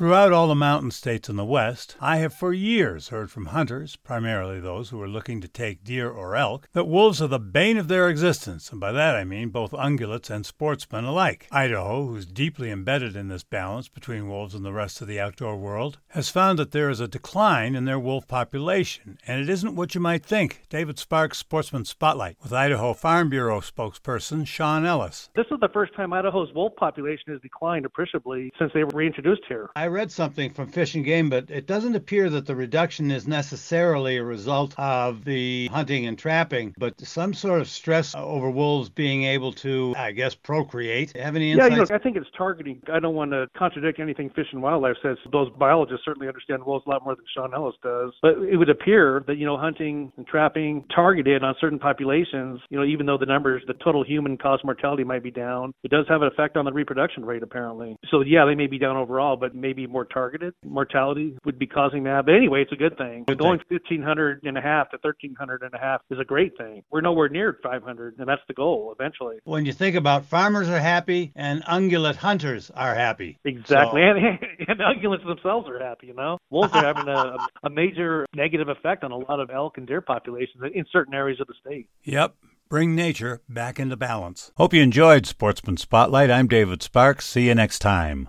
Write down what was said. Throughout all the mountain states in the West, I have for years heard from hunters, primarily those who are looking to take deer or elk, that wolves are the bane of their existence, and by that I mean both ungulates and sportsmen alike. Idaho, who's deeply embedded in this balance between wolves and the rest of the outdoor world, has found that there is a decline in their wolf population, and it isn't what you might think. David Sparks, Sportsman Spotlight, with Idaho Farm Bureau spokesperson Sean Ellis. This is the first time Idaho's wolf population has declined appreciably since they were reintroduced here. I read something from Fish and Game, but it doesn't appear that the reduction is necessarily a result of the hunting and trapping, but some sort of stress over wolves being able to, I guess, procreate. Have any insights? Yeah, I think it's targeting. I don't want to contradict anything Fish and Wildlife says. Those biologists certainly understand wolves a lot more than Sean Ellis does, but it would appear that, hunting and trapping targeted on certain populations, even though the numbers, the total human cause mortality might be down, it does have an effect on the reproduction rate, apparently. So, yeah, they may be down overall, but maybe more targeted mortality would be causing that. But anyway, it's a good thing. Going 1,500 and a half to 1,300 and a half is a great thing. We're nowhere near 500, and that's the goal eventually. When you think about, farmers are happy and ungulate hunters are happy. Exactly. So. And ungulates themselves are happy, Wolves are having a major negative effect on a lot of elk and deer populations in certain areas of the state. Yep. Bring nature back into balance. Hope you enjoyed Sportsman Spotlight. I'm David Sparks. See you next time.